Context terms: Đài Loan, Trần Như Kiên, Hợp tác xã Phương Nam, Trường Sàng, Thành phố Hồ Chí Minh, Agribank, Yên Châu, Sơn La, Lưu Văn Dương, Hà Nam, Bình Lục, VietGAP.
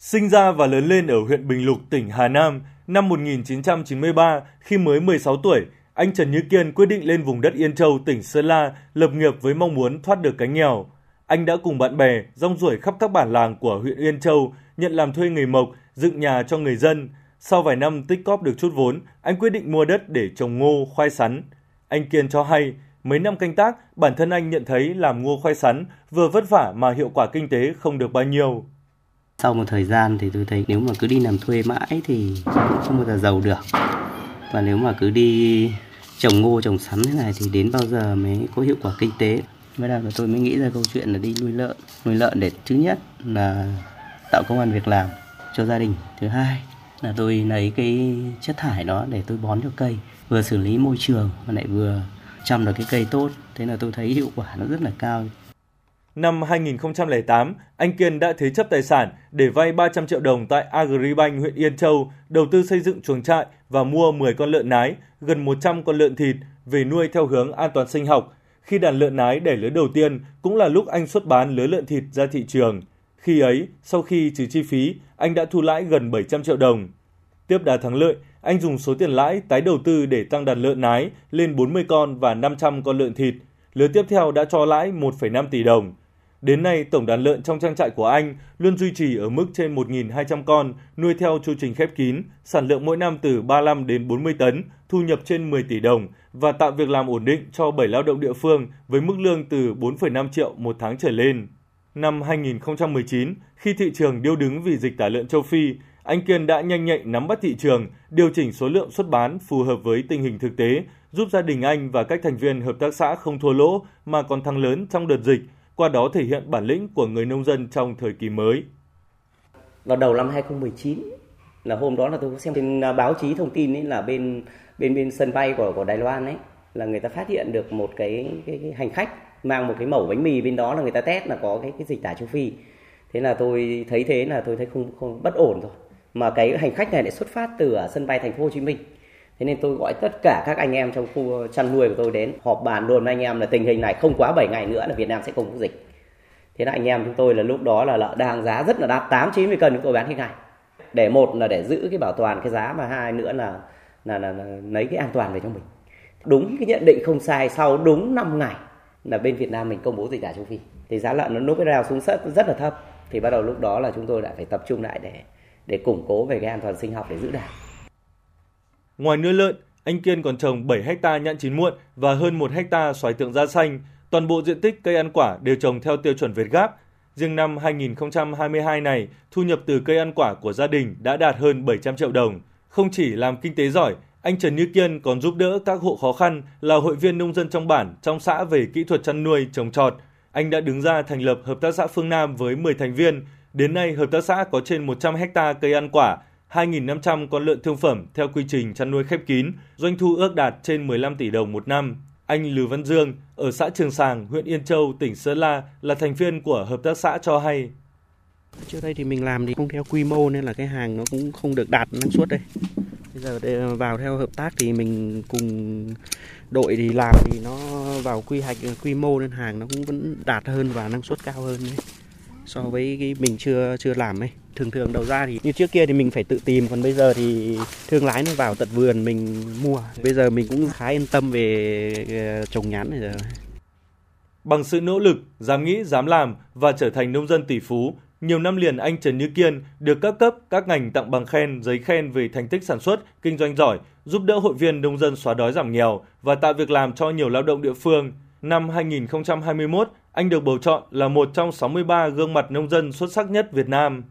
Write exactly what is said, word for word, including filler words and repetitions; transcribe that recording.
Sinh ra và lớn lên ở huyện Bình Lục, tỉnh Hà Nam, năm một nghìn chín trăm chín mươi ba, khi mới mười sáu tuổi, anh Trần Như Kiên quyết định lên vùng đất Yên Châu, tỉnh Sơn La, lập nghiệp với mong muốn thoát được cái nghèo. Anh đã cùng bạn bè rong ruổi khắp các bản làng của huyện Yên Châu, nhận làm thuê người mộc, dựng nhà cho người dân. Sau vài năm tích cóp được chút vốn, anh quyết định mua đất để trồng ngô, khoai sắn. Anh Kiên cho hay, mấy năm canh tác, bản thân anh nhận thấy làm ngô khoai sắn vừa vất vả mà hiệu quả kinh tế không được bao nhiêu. Sau một thời gian thì tôi thấy nếu mà cứ đi làm thuê mãi thì không bao giờ giàu được. Và nếu mà cứ đi trồng ngô, trồng sắn thế này thì đến bao giờ mới có hiệu quả kinh tế. Mới đầu tôi mới nghĩ ra câu chuyện là đi nuôi lợn. Nuôi lợn để thứ nhất là tạo công ăn việc làm cho gia đình. Thứ hai là tôi lấy cái chất thải đó để tôi bón cho cây. Vừa xử lý môi trường mà lại vừa chăm được cái cây tốt. Thế là tôi thấy hiệu quả nó rất là cao. Năm hai nghìn không trăm lẻ tám, anh Kiên đã thế chấp tài sản để vay ba trăm triệu đồng tại Agribank huyện Yên Châu, đầu tư xây dựng chuồng trại và mua mười con lợn nái, gần một trăm con lợn thịt về nuôi theo hướng an toàn sinh học. Khi đàn lợn nái đẻ lứa đầu tiên cũng là lúc anh xuất bán lứa lợn thịt ra thị trường. Khi ấy, sau khi trừ chi phí, anh đã thu lãi gần bảy trăm triệu đồng. Tiếp đà thắng lợi, anh dùng số tiền lãi tái đầu tư để tăng đàn lợn nái lên bốn mươi con và năm trăm con lợn thịt. Lứa tiếp theo đã cho lãi một phẩy năm tỷ đồng. Đến nay, tổng đàn lợn trong trang trại của anh luôn duy trì ở mức trên một nghìn hai trăm con, nuôi theo chu trình khép kín, sản lượng mỗi năm từ ba mươi lăm đến bốn mươi tấn, thu nhập trên mười tỷ đồng và tạo việc làm ổn định cho bảy lao động địa phương với mức lương từ bốn phẩy năm triệu một tháng trở lên. Năm hai nghìn không trăm mười chín, khi thị trường điêu đứng vì dịch tả lợn châu Phi, anh Kiên đã nhanh nhạy nắm bắt thị trường, điều chỉnh số lượng xuất bán phù hợp với tình hình thực tế, giúp gia đình anh và các thành viên hợp tác xã không thua lỗ mà còn thắng lớn trong đợt dịch, qua đó thể hiện bản lĩnh của người nông dân trong thời kỳ mới. Vào đầu năm hai nghìn không trăm mười chín, là hôm đó là tôi có xem trên báo chí thông tin ấy, là bên bên bên sân bay của của Đài Loan ấy, là người ta phát hiện được một cái, cái, cái hành khách mang một cái mẩu bánh mì, bên đó là người ta test là có cái cái dịch tả châu Phi. Thế là tôi thấy thế là tôi thấy không không bất ổn rồi. Mà cái hành khách này lại xuất phát từ ở sân bay Thành phố Hồ Chí Minh. Thế nên tôi gọi tất cả các anh em trong khu chăn nuôi của tôi đến họp bàn luôn với anh em là tình hình này không quá bảy ngày nữa là Việt Nam sẽ không có dịch. Thế là anh em chúng tôi là lúc đó là lợn đang giá rất là đắt, tám chín mươi cân chúng tôi bán hết ngày. Để một là để giữ cái bảo toàn cái giá, mà hai nữa là là, là, là lấy cái an toàn về cho mình. Đúng cái nhận định không sai, sau đúng năm ngày là bên Việt Nam mình công bố dịch tả châu Phi. Thì giá lợn nó núp cái rào xuống rất, rất là thấp. Thì bắt đầu lúc đó là chúng tôi đã phải tập trung lại để để củng cố về cái an toàn sinh học để giữ đàn. Ngoài nuôi lợn, anh Kiên còn trồng bảy héc ta nhãn chín muộn và hơn một héc ta xoài tượng da xanh. Toàn bộ diện tích cây ăn quả đều trồng theo tiêu chuẩn VietGAP. Riêng năm hai nghìn không trăm hai mươi hai này, thu nhập từ cây ăn quả của gia đình đã đạt hơn bảy trăm triệu đồng. Không chỉ làm kinh tế giỏi, anh Trần Như Kiên còn giúp đỡ các hộ khó khăn là hội viên nông dân trong bản, trong xã về kỹ thuật chăn nuôi, trồng trọt. Anh đã đứng ra thành lập Hợp tác xã Phương Nam với mười thành viên. Đến nay, Hợp tác xã có trên một trăm héc ta cây ăn quả, hai nghìn năm trăm con lợn thương phẩm theo quy trình chăn nuôi khép kín, doanh thu ước đạt trên mười lăm tỷ đồng một năm. Anh Lưu Văn Dương ở xã Trường Sàng, huyện Yên Châu, tỉnh Sơn La là thành viên của hợp tác xã cho hay. Trước đây thì mình làm thì không theo quy mô nên là cái hàng nó cũng không được đạt năng suất đây. Bây giờ vào theo hợp tác thì mình cùng đội thì làm thì nó vào quy hoạch quy mô nên hàng nó cũng vẫn đạt hơn và năng suất cao hơn đấy. So với cái mình chưa chưa làm ấy, thường thường đầu ra thì như trước kia thì mình phải tự tìm, còn bây giờ thì thương lái nó vào tận vườn mình mua. Bây giờ mình cũng khá yên tâm về trồng nhãn này rồi. Bằng sự nỗ lực, dám nghĩ, dám làm và trở thành nông dân tỷ phú, nhiều năm liền anh Trần Như Kiên được các cấp, các ngành tặng bằng khen, giấy khen về thành tích sản xuất, kinh doanh giỏi, giúp đỡ hội viên nông dân xóa đói giảm nghèo và tạo việc làm cho nhiều lao động địa phương. Năm hai nghìn không trăm hai mươi mốt, anh được bầu chọn là một trong sáu mươi ba gương mặt nông dân xuất sắc nhất Việt Nam.